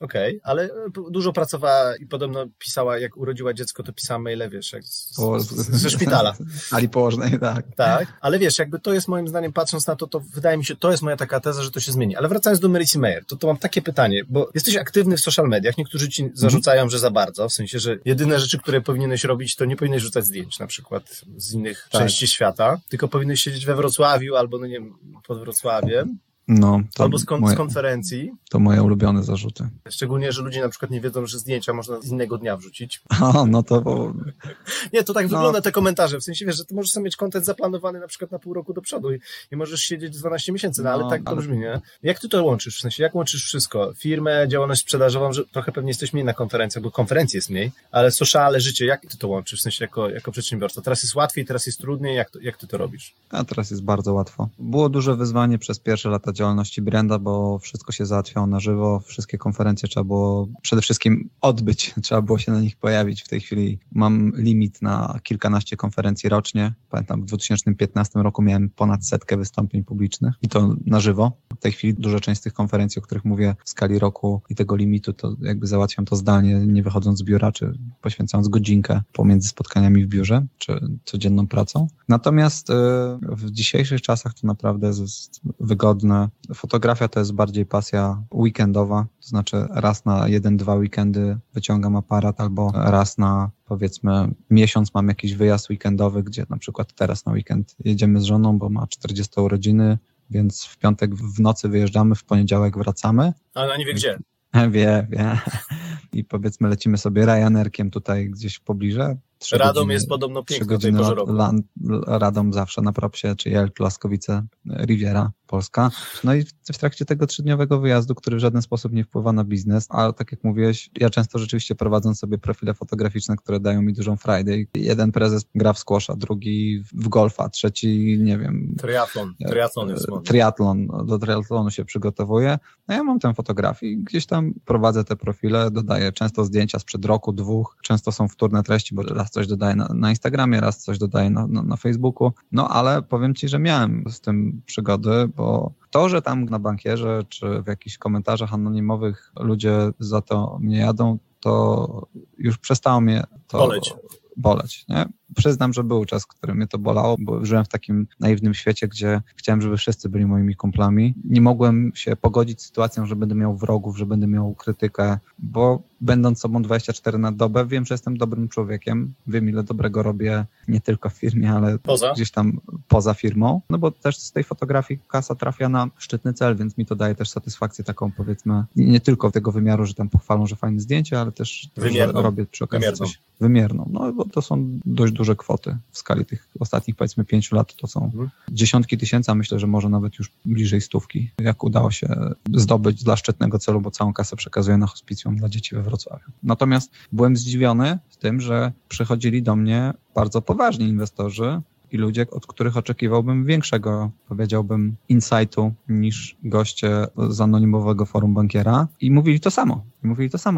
Okej, ale dużo pracowała i podobno pisała, jak urodziła dziecko, to pisała maile, wiesz, jak ze szpitala. Ali położnej, tak. Tak, ale wiesz, jakby to jest moim zdaniem, patrząc na to, to wydaje mi się, to jest moja taka teza, że to się zmieni. Ale wracając do Marissy Mayer, to mam takie pytanie, bo jesteś aktywny w social mediach, niektórzy ci zarzucają, że za bardzo, w sensie, że jedyne rzeczy, które powinieneś robić, to nie powinieneś rzucać zdjęć na przykład z innych części świata, tylko powinieneś siedzieć we Wrocławiu albo, no nie wiem, pod Wrocławiem. No, to albo z konferencji. To moje ulubione zarzuty. Szczególnie, że ludzie na przykład nie wiedzą, że zdjęcia można z innego dnia wrzucić. A, no to... Nie, to tak wygląda te komentarze. W sensie, wiesz, że ty możesz sobie mieć kontent zaplanowany na przykład na pół roku do przodu i możesz siedzieć 12 miesięcy, no ale tak to brzmi, nie? Jak ty to łączysz? W sensie, jak łączysz wszystko? Firmę, działalność sprzedażową, że trochę pewnie jesteś mniej na konferencjach, bo konferencji jest mniej, ale sociale, życie, jak ty to łączysz? W sensie, jako przedsiębiorca. Teraz jest łatwiej, teraz jest trudniej. Jak ty to robisz? A teraz jest bardzo łatwo. Było duże wyzwanie przez pierwsze lata działalności Branda, bo wszystko się załatwiało na żywo, wszystkie konferencje trzeba było przede wszystkim odbyć, trzeba było się na nich pojawić. W tej chwili mam limit na kilkanaście konferencji rocznie. Pamiętam, w 2015 roku miałem ponad 100 wystąpień publicznych i to na żywo. W tej chwili duża część z tych konferencji, o których mówię w skali roku i tego limitu, to jakby załatwiam to zdalnie, nie wychodząc z biura, czy poświęcając godzinkę pomiędzy spotkaniami w biurze, czy codzienną pracą. Natomiast w dzisiejszych czasach to naprawdę jest wygodne. Fotografia to jest bardziej pasja weekendowa, to znaczy raz na 1-2 weekendy wyciągam aparat albo raz na powiedzmy miesiąc mam jakiś wyjazd weekendowy, gdzie na przykład teraz na weekend jedziemy z żoną, bo ma 40 urodziny, więc w piątek w nocy wyjeżdżamy, w poniedziałek wracamy. Ale ona nie wie gdzie. Wie. I powiedzmy lecimy sobie Ryanairkiem tutaj gdzieś pobliże. Radom jest podobno piękny w tej porze roku. Radom zawsze na propsie, czy Jelcz, Laskowice, Riviera, Polska. No i w trakcie tego trzydniowego wyjazdu, który w żaden sposób nie wpływa na biznes, a tak jak mówiłeś, ja często rzeczywiście prowadzę sobie profile fotograficzne, które dają mi dużą frajdę. Jeden prezes gra w squasha, drugi w golfa, trzeci, nie wiem... Triatlon. Do triatlonu się przygotowuję. No ja mam tę fotografię, gdzieś tam prowadzę te profile, dodaję często zdjęcia sprzed roku, dwóch, często są wtórne treści, bo raz coś dodaję na Instagramie, raz coś dodaję na Facebooku, no ale powiem Ci, że miałem z tym przygody, bo to, że tam na bankierze czy w jakichś komentarzach anonimowych ludzie za to mnie jadą, to już przestało mnie to boleć, nie? Przyznam, że był czas, który mnie to bolało, bo żyłem w takim naiwnym świecie, gdzie chciałem, żeby wszyscy byli moimi kumplami. Nie mogłem się pogodzić z sytuacją, że będę miał wrogów, że będę miał krytykę, bo będąc sobą 24 na dobę, wiem, że jestem dobrym człowiekiem, wiem, ile dobrego robię, nie tylko w firmie, ale gdzieś tam poza firmą, no bo też z tej fotografii kasa trafia na szczytny cel, więc mi to daje też satysfakcję taką, powiedzmy, nie tylko tego wymiaru, że tam pochwalą, że fajne zdjęcie, ale też robię przy okazji wymierną. No bo to są dość duże kwoty w skali tych ostatnich, powiedzmy, 5 lat. To są dziesiątki tysięcy, a myślę, że może nawet już bliżej 100, jak udało się zdobyć dla szczytnego celu, bo całą kasę przekazuję na hospicjum dla dzieci we Wrocławiu. Natomiast byłem zdziwiony tym, że przychodzili do mnie bardzo poważni inwestorzy i ludzie, od których oczekiwałbym większego, powiedziałbym, insightu niż goście z anonimowego forum bankiera. I mówili to samo.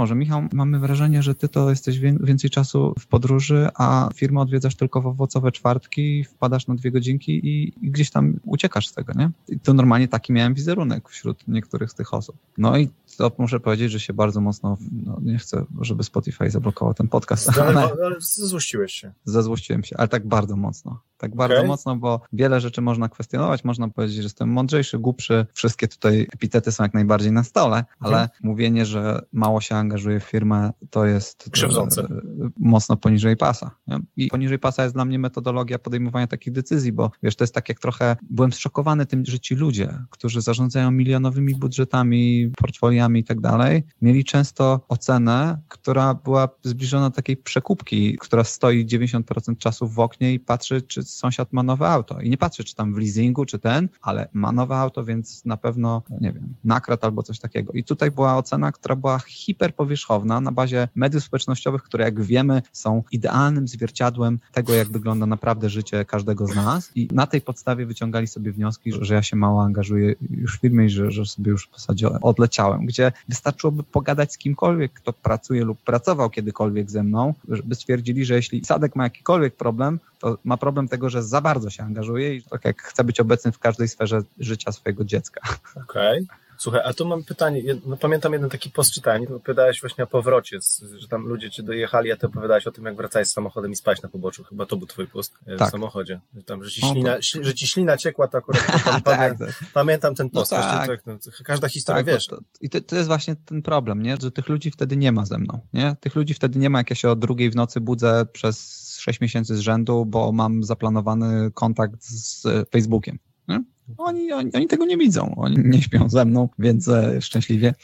Że Michał, mamy wrażenie, że ty to jesteś więcej czasu w podróży, a firmę odwiedzasz tylko w owocowe czwartki, wpadasz na 2 godzinki i gdzieś tam uciekasz z tego, nie? I to normalnie taki miałem wizerunek wśród niektórych z tych osób. No i to muszę powiedzieć, że się bardzo mocno, no nie chcę, żeby Spotify zablokował ten podcast. Ale zezłościłeś się. Zezłościłem się, ale tak bardzo mocno. Tak bardzo mocno, bo wiele rzeczy można kwestionować, można powiedzieć, że jestem mądrzejszy, głupszy, wszystkie tutaj epitety są jak najbardziej na stole, ale mówienie, że mało się angażuje w firmę, to jest krzywdzące. Mocno poniżej pasa. Nie? I poniżej pasa jest dla mnie metodologia podejmowania takich decyzji, bo wiesz, to jest tak jak trochę, byłem zszokowany tym, że ci ludzie, którzy zarządzają milionowymi budżetami, portfoliami i tak dalej, mieli często ocenę, która była zbliżona do takiej przekupki, która stoi 90% czasu w oknie i patrzy, czy sąsiad ma nowe auto. I nie patrzy, czy tam w leasingu, czy ten, ale ma nowe auto, więc na pewno, nie wiem, nakradł albo coś takiego. I tutaj była ocena, która była hiperpowierzchowna na bazie mediów społecznościowych, które jak wiemy są idealnym zwierciadłem tego, jak wygląda naprawdę życie każdego z nas i na tej podstawie wyciągali sobie wnioski, że ja się mało angażuję już w firmie i że sobie już w zasadzie odleciałem, gdzie wystarczyłoby pogadać z kimkolwiek, kto pracuje lub pracował kiedykolwiek ze mną, żeby stwierdzili, że jeśli Sadek ma jakikolwiek problem, to ma problem tego, że za bardzo się angażuje i tak jak chce być obecny w każdej sferze życia swojego dziecka. Okej. Słuchaj, a tu mam pytanie, no pamiętam jeden taki post czytanie, opowiadałeś właśnie o powrocie, że tam ludzie cię dojechali, a ty opowiadałeś o tym, jak wracałeś z samochodem i spałeś na poboczu, chyba to był twój post w samochodzie, tam, że ci ślina ciekła, to akurat pamiętam ten post, każda historia, wiesz. I to jest właśnie ten problem, nie? Że tych ludzi wtedy nie ma ze mną, nie? Tych ludzi wtedy nie ma, jak ja się o 2:00 w nocy budzę przez 6 miesięcy z rzędu, bo mam zaplanowany kontakt z Facebookiem, nie? Oni tego nie widzą, oni nie śpią ze mną, więc szczęśliwie,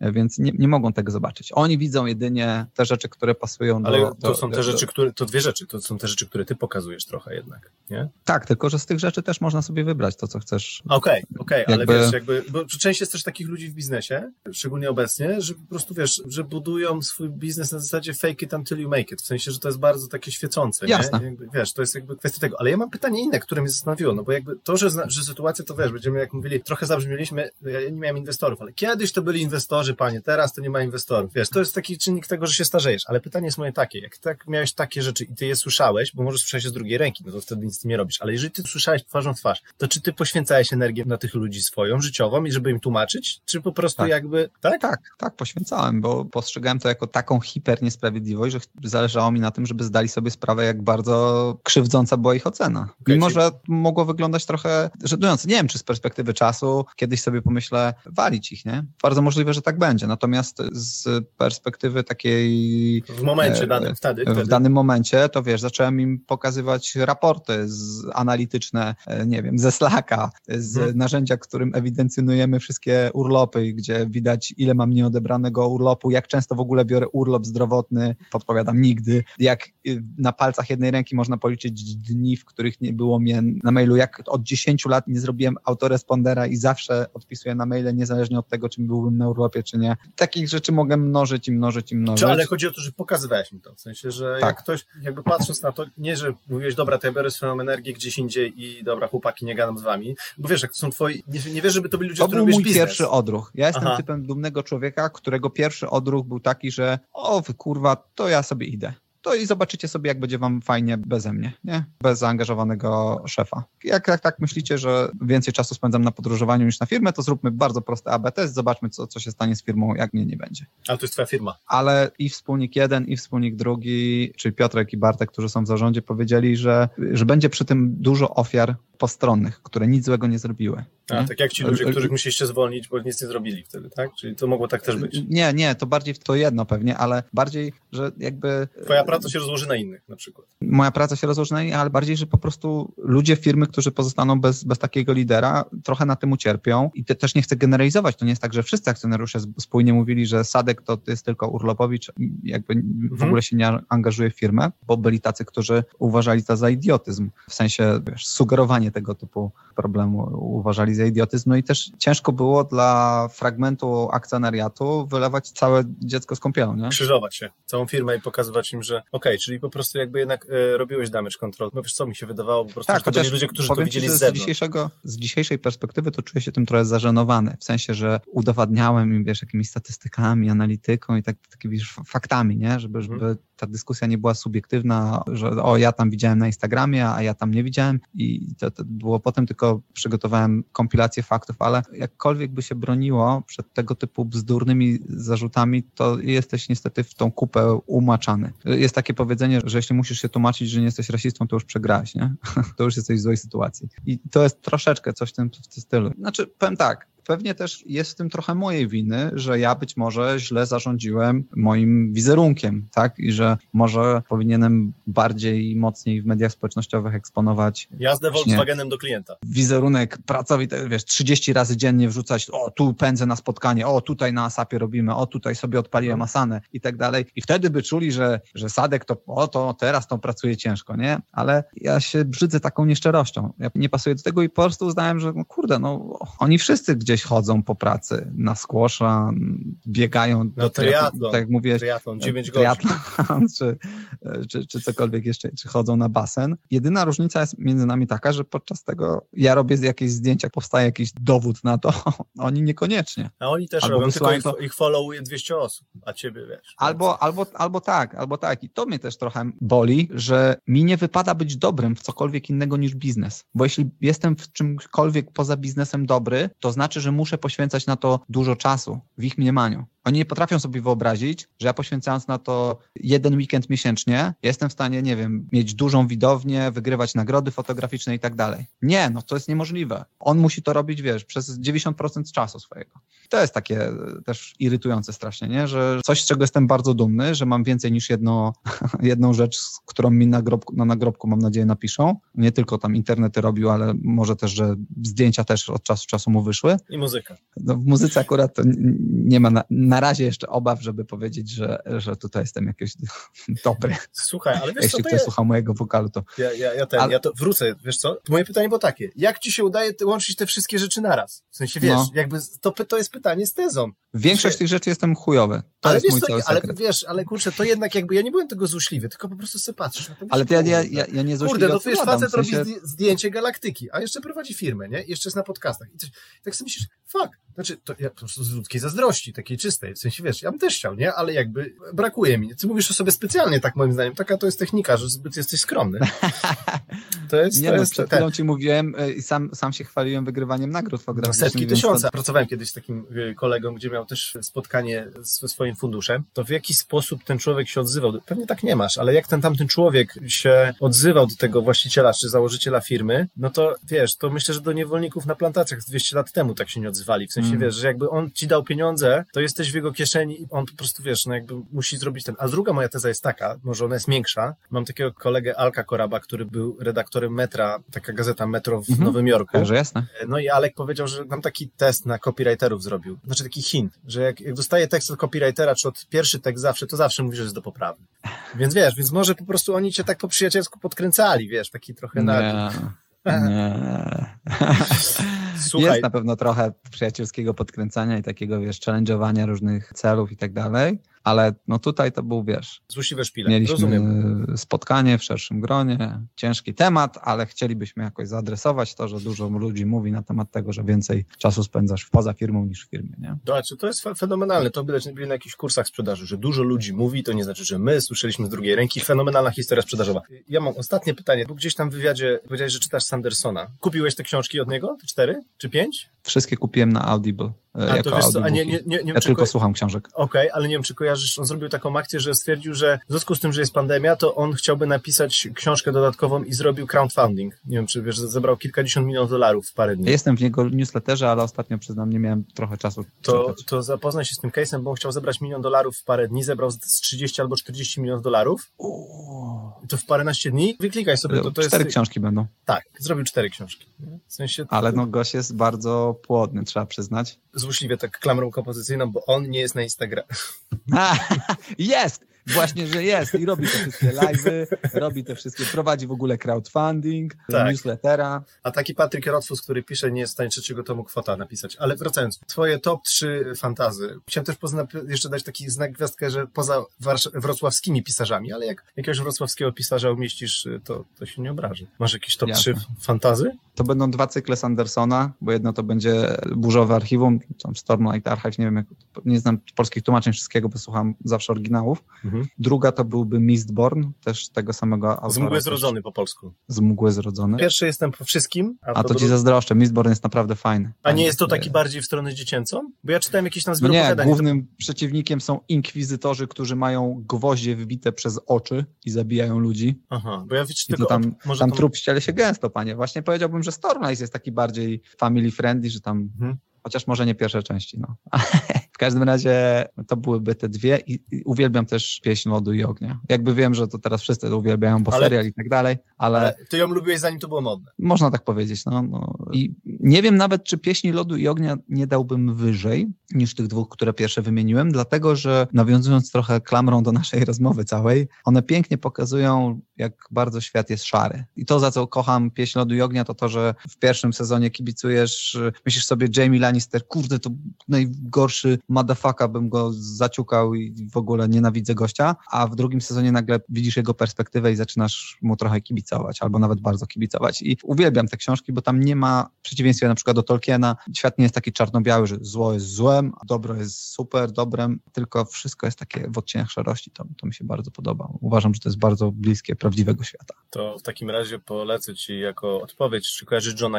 więc nie mogą tego zobaczyć. Oni widzą jedynie te rzeczy, które pasują ale do... Ale to są te rzeczy, które, to dwie rzeczy, to są te rzeczy, które ty pokazujesz trochę jednak, nie? Tak, tylko że z tych rzeczy też można sobie wybrać to, co chcesz. Okej, ale wiesz, bo część jest też takich ludzi w biznesie, szczególnie obecnie, że po prostu wiesz, że budują swój biznes na zasadzie fake it until you make it, w sensie, że to jest bardzo takie świecące, jasne. Nie? Jakby, wiesz, to jest jakby kwestia tego, ale ja mam pytanie inne, które mnie zastanowiło, no bo jakby to, że sytuacja to wiesz, będziemy jak mówili, trochę zabrzmieliśmy, ja nie miałem inwestorów, ale kiedyś to byli inwestorzy, panie, teraz to nie ma inwestorów. Wiesz, to jest taki czynnik tego, że się starzejesz, ale pytanie jest moje takie, jak tak miałeś takie rzeczy i ty je słyszałeś, bo może słyszałeś je z drugiej ręki, no to wtedy nic nie robisz, ale jeżeli ty słyszałeś twarzą w twarz, to czy ty poświęcałeś energię na tych ludzi swoją, życiową i żeby im tłumaczyć, czy po prostu Tak, poświęcałem, bo postrzegałem to jako taką hiperniesprawiedliwość, że zależało mi na tym, żeby zdali sobie sprawę, jak bardzo krzywdząca była ich ocena. Mimo, że mogło wyglądać trochę żenująco. Nie wiem, czy z perspektywy czasu kiedyś sobie pomyślę, walić ich, nie? Bardzo możliwe, że tak będzie. Natomiast z perspektywy takiej... W momencie danym, wtedy. W danym momencie, to wiesz, zacząłem im pokazywać raporty analityczne, nie wiem, ze Slacka, z narzędzia, którym ewidencjonujemy wszystkie urlopy, gdzie widać, ile mam nieodebranego urlopu, jak często w ogóle biorę urlop zdrowotny, podpowiadam nigdy, jak na palcach jednej ręki można policzyć dni, w których nie było mnie na mailu, jak od 10 lat nie zrobiłem autorespondera i zawsze odpisuję na maile, niezależnie od tego, czym byłbym na urlopie, czy nie. Takich rzeczy mogę mnożyć. Ale chodzi o to, że pokazywałeś mi to, w sensie, że jak ktoś jakby patrząc na to, nie, że mówiłeś, dobra, to ja biorę swoją energię gdzieś indziej i dobra, chłopaki, nie gadam z wami, bo wiesz, jak to są twoi, nie wiesz, żeby to byli ludzie, którzy robisz biznes. To był mój pierwszy odruch. Ja jestem typem dumnego człowieka, którego pierwszy odruch był taki, że kurwa, to ja sobie idę. To i zobaczycie sobie, jak będzie wam fajnie beze mnie, nie? Bez zaangażowanego szefa. Jak tak myślicie, że więcej czasu spędzam na podróżowaniu niż na firmę, to zróbmy bardzo prosty AB test, zobaczmy, co się stanie z firmą, jak mnie nie będzie. Ale to jest twoja firma. Ale i wspólnik jeden, i wspólnik drugi, czyli Piotrek i Bartek, którzy są w zarządzie, powiedzieli, że będzie przy tym dużo ofiar postronnych, które nic złego nie zrobiły. A, nie? Tak jak ci ludzie, których musieliście zwolnić, bo nic nie zrobili wtedy, tak? Czyli to mogło tak też być. Nie, to bardziej to jedno pewnie, ale bardziej, że jakby... Twoja praca się rozłoży na innych na przykład. Moja praca się rozłoży na innych, ale bardziej, że po prostu ludzie, firmy, którzy pozostaną bez takiego lidera, trochę na tym ucierpią i też nie chcę generalizować. To nie jest tak, że wszyscy akcjonariusze spójnie mówili, że Sadek to jest tylko urlopowicz, jakby w ogóle się nie angażuje w firmę, bo byli tacy, którzy uważali to za idiotyzm. W sensie sugerowanie tego typu problemu uważali za idiotyzm. No i też ciężko było dla fragmentu akcjonariatu wylewać całe dziecko z kąpielą, nie? Krzyżować się, całą firmę i pokazywać im, że okej, czyli po prostu jakby jednak robiłeś damage control. No wiesz co, mi się wydawało po prostu, tak, że to byli ludzie, którzy to widzieli z zewnątrz. Z dzisiejszej perspektywy to czuję się tym trochę zażenowany. W sensie, że udowadniałem im, wiesz, jakimiś statystykami, analityką i takimi faktami, nie? Żeby ta dyskusja nie była subiektywna, że ja tam widziałem na Instagramie, a ja tam nie widziałem i to było potem, tylko przygotowałem kompilację faktów, ale jakkolwiek by się broniło przed tego typu bzdurnymi zarzutami, to jesteś niestety w tą kupę umaczany. Jest takie powiedzenie, że jeśli musisz się tłumaczyć, że nie jesteś rasistą, to już przegrałeś, nie? To już jesteś w złej sytuacji. I to jest troszeczkę coś w tym stylu. Znaczy, powiem tak, pewnie też jest w tym trochę mojej winy, że ja być może źle zarządziłem moim wizerunkiem, tak? I że może powinienem bardziej i mocniej w mediach społecznościowych eksponować... Jazdę Volkswagenem do klienta. Wizerunek pracowity, wiesz, 30 razy dziennie wrzucać, tu pędzę na spotkanie, tutaj na ASAP-ie robimy, tutaj sobie odpaliłem Asanę i tak dalej. I wtedy by czuli, że Sadek to teraz to pracuje ciężko, nie? Ale ja się brzydzę taką nieszczerością. Ja nie pasuję do tego i po prostu uznałem, że oni wszyscy gdzieś chodzą po pracy, na squasha, biegają. No triatlon, tak jak mówiłeś, triatlon, 9 godzin. Czy cokolwiek jeszcze, czy chodzą na basen. Jedyna różnica jest między nami taka, że podczas tego ja robię jakieś zdjęcia, powstaje jakiś dowód na to, oni niekoniecznie. A oni też albo robią, tylko ich followuje 200 osób, a ciebie wiesz. Albo tak. I to mnie też trochę boli, że mi nie wypada być dobrym w cokolwiek innego niż biznes. Bo jeśli jestem w czymkolwiek poza biznesem dobry, to znaczy, że muszę poświęcać na to dużo czasu w ich mniemaniu. Oni nie potrafią sobie wyobrazić, że ja poświęcając na to jeden weekend miesięcznie jestem w stanie, nie wiem, mieć dużą widownię, wygrywać nagrody fotograficzne i tak dalej. Nie, to jest niemożliwe. On musi to robić, wiesz, przez 90% czasu swojego. To jest takie też irytujące strasznie, nie? Że coś, z czego jestem bardzo dumny, że mam więcej niż jedną rzecz, z którą mi na nagrobku, mam nadzieję, napiszą. Nie tylko tam internety robił, ale może też, że zdjęcia też od czasu do czasu mu wyszły. I muzyka. No, w muzyce akurat to nie ma... Na razie jeszcze obaw, żeby powiedzieć, że tutaj jestem jakiś dobry. Słuchaj, ale wiesz co, jeśli ktoś słucha mojego wokalu, to... Ja to wrócę, wiesz co? Moje pytanie było takie, jak ci się udaje łączyć te wszystkie rzeczy naraz? W sensie, wiesz, jakby to jest pytanie z tezą. Większość tych rzeczy jestem chujowy. To ale jest wiesz, mój cały sekret. Ale wiesz, ale kurczę, to jednak jakby, ja nie byłem tego złośliwy, tylko po prostu sobie patrzysz. Ale to ja nie złośliwie kurde, wiesz, facet w sensie... robi zdjęcie galaktyki, a jeszcze prowadzi firmę, nie? Jeszcze jest na podcastach. I tak sobie myślisz, fuck. Znaczy, to ja po prostu z ludzkiej zazdrości, takiej czystej, w sensie, wiesz, ja bym też chciał, nie? Ale jakby brakuje mi. Ty mówisz o sobie specjalnie, tak moim zdaniem. Taka to jest technika, że zbyt jesteś skromny. Przed chwilą ci mówiłem i sam się chwaliłem wygrywaniem nagród fotograficznych. Setki tysiąca. Pracowałem kiedyś z takim kolegą, gdzie miał też spotkanie ze swoim funduszem. To w jaki sposób ten człowiek się odzywał? Pewnie tak nie masz, ale jak ten tamten człowiek się odzywał do tego właściciela czy założyciela firmy, no to wiesz, to myślę, że do niewolników na plantacjach 200 lat temu tak się nie odzywali. W sensie, wiesz, że jakby on ci dał pieniądze, to jesteś w jego kieszeni i on po prostu, wiesz, no jakby musi zrobić ten... A druga moja teza jest taka, może ona jest większa. Mam takiego kolegę Alka Koraba, który był redaktorem Metra, taka gazeta Metro w Nowym Jorku. Także jasne. No i Alek powiedział, że tam taki test na copywriterów zrobił. Znaczy taki hint, że jak dostaje tekst od copywritera, czy od pierwszy tekst zawsze, to zawsze mówi, że jest do poprawy. Więc wiesz, więc może po prostu oni cię tak po przyjacielsku podkręcali, wiesz, taki trochę na... Słuchaj. Jest na pewno trochę przyjacielskiego podkręcania i takiego, wiesz, challenge'owania różnych celów i tak dalej, ale no tutaj to był, wiesz, złośliwe szpile. Mieliśmy spotkanie w szerszym gronie, ciężki temat, ale chcielibyśmy jakoś zaadresować to, że dużo ludzi mówi na temat tego, że więcej czasu spędzasz poza firmą niż w firmie, nie? To jest fenomenalne, to widać na jakichś kursach sprzedaży, że dużo ludzi mówi, to nie znaczy, że my słyszeliśmy z drugiej ręki, fenomenalna historia sprzedażowa. Ja mam ostatnie pytanie, bo gdzieś tam w wywiadzie powiedziałeś, że czytasz Sandersona. Kupiłeś te książki od niego, te 4 czy 5? Wszystkie kupiłem na Audible. A to wiesz co, ja tylko słucham książek. Okej, ale nie wiem, czy kojarzysz, on zrobił taką akcję, że stwierdził, że w związku z tym, że jest pandemia, to on chciałby napisać książkę dodatkową i zrobił crowdfunding. Nie wiem, czy wiesz, zebrał $kilkadziesiąt milionów w parę dni. Jestem w jego newsletterze, ale ostatnio, przyznam, nie miałem trochę czasu. To zapoznaj się z tym case'em, bo on chciał zebrać $1 milion w parę dni, zebrał z $30 albo $40 milionów. To w paręnaście dni. Wyklikaj sobie. To cztery jest... książki będą. Tak, zrobił 4 książki. W sensie... Ale no gość jest bardzo płodny, trzeba przyznać. Złośliwie tak klamrą kompozycyjną, bo on nie jest na Instagramie. Jest! Właśnie, że jest i robi te wszystkie live'y, robi te wszystkie, prowadzi w ogóle crowdfunding, tak. Newslettera. A taki Patrick Rothfuss, który pisze, nie jest w stanie 3. tomu kwota napisać. Ale wracając, twoje top 3 fantazy. Chciałem też jeszcze dać taki znak gwiazdkę, że poza wrocławskimi pisarzami, ale jak jakiegoś wrocławskiego pisarza umieścisz, to się nie obraży. Masz jakieś top 3 fantazy? To będą 2 cykle Sandersona, bo jedno to będzie Burzowe Archiwum, tam Stormlight Archive, nie wiem, nie znam polskich tłumaczeń wszystkiego, bo słucham zawsze oryginałów. Druga to byłby Mistborn, też tego samego autora. Z mgły zrodzony po polsku. Z mgły zrodzony. Pierwszy jestem po wszystkim. To ci zazdroszczę, Mistborn jest naprawdę fajny. A nie jest to taki bardziej w stronę dziecięcą? Bo ja czytałem jakieś tam zbiór opowiadań. Głównym przeciwnikiem są inkwizytorzy, którzy mają gwoździe wbite przez oczy i zabijają ludzi. Aha, bo ja wiecie tylko... Tam trup ściele się gęsto, panie. Właśnie powiedziałbym, że Stormlight jest taki bardziej family friendly, że tam... Chociaż może nie pierwsze części, no. W każdym razie to byłyby te 2 i uwielbiam też Pieśń Lodu i Ognia. Jakby wiem, że to teraz wszyscy to uwielbiają, bo serial i tak dalej, ale... Ty ją lubiłeś, zanim to było modne. Można tak powiedzieć, no. I nie wiem nawet, czy Pieśni Lodu i Ognia nie dałbym wyżej niż tych 2, które pierwsze wymieniłem, dlatego, że nawiązując trochę klamrą do naszej rozmowy całej, one pięknie pokazują, jak bardzo świat jest szary. I to, za co kocham Pieśń Lodu i Ognia, to to, że w pierwszym sezonie kibicujesz, myślisz sobie, Jamie Lannister, kurde, to najgorszy madafaka, bym go zaciukał i w ogóle nienawidzę gościa, a w drugim sezonie nagle widzisz jego perspektywę i zaczynasz mu trochę kibicować, albo nawet bardzo kibicować. I uwielbiam te książki, bo tam nie ma, w przeciwieństwie na przykład do Tolkiena, świat nie jest taki czarno-biały, że zło jest złem, a dobro jest super dobrem, tylko wszystko jest takie w odcieniach szarości. To mi się bardzo podoba. Uważam, że to jest bardzo bliskie prawdziwego świata. To w takim razie polecę ci jako odpowiedź, czy kojarzysz John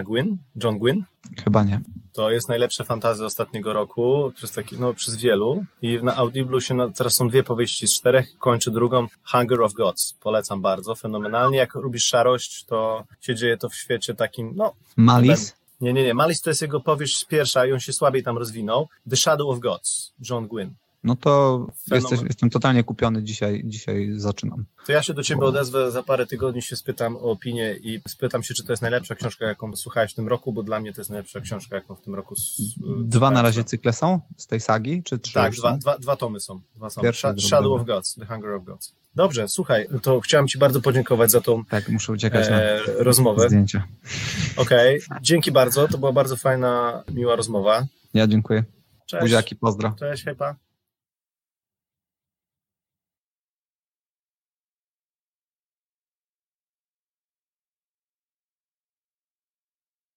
Gwynne? Chyba nie. To jest najlepsze fantasy ostatniego roku, przez wielu. I na Audiblu teraz są 2 powieści z 4, kończy 2. Hunger of Gods. Polecam bardzo, fenomenalnie. Jak lubisz szarość, to się dzieje to w świecie takim, Malice? Nie. Malice to jest jego powieść pierwsza i on się słabiej tam rozwinął. The Shadow of Gods, John Gwynne. No to jestem totalnie kupiony, dzisiaj zaczynam. To ja się do ciebie odezwę za parę tygodni, się spytam o opinię i spytam się, czy to jest najlepsza książka, jaką słuchałeś w tym roku, bo dla mnie to jest najlepsza książka, jaką w tym roku... 2 na razie cykle są z tej sagi, czy 3? Tak, 2 tomy są. 2 są. Shadow of Gods, The Hunger of Gods. Dobrze, słuchaj, to chciałem ci bardzo podziękować za tą muszę uciekać na rozmowę. Zdjęcia. Okej. Dzięki bardzo, to była bardzo fajna, miła rozmowa. Ja dziękuję. Cześć. Buziaki, pozdro. Cześć, hejpa.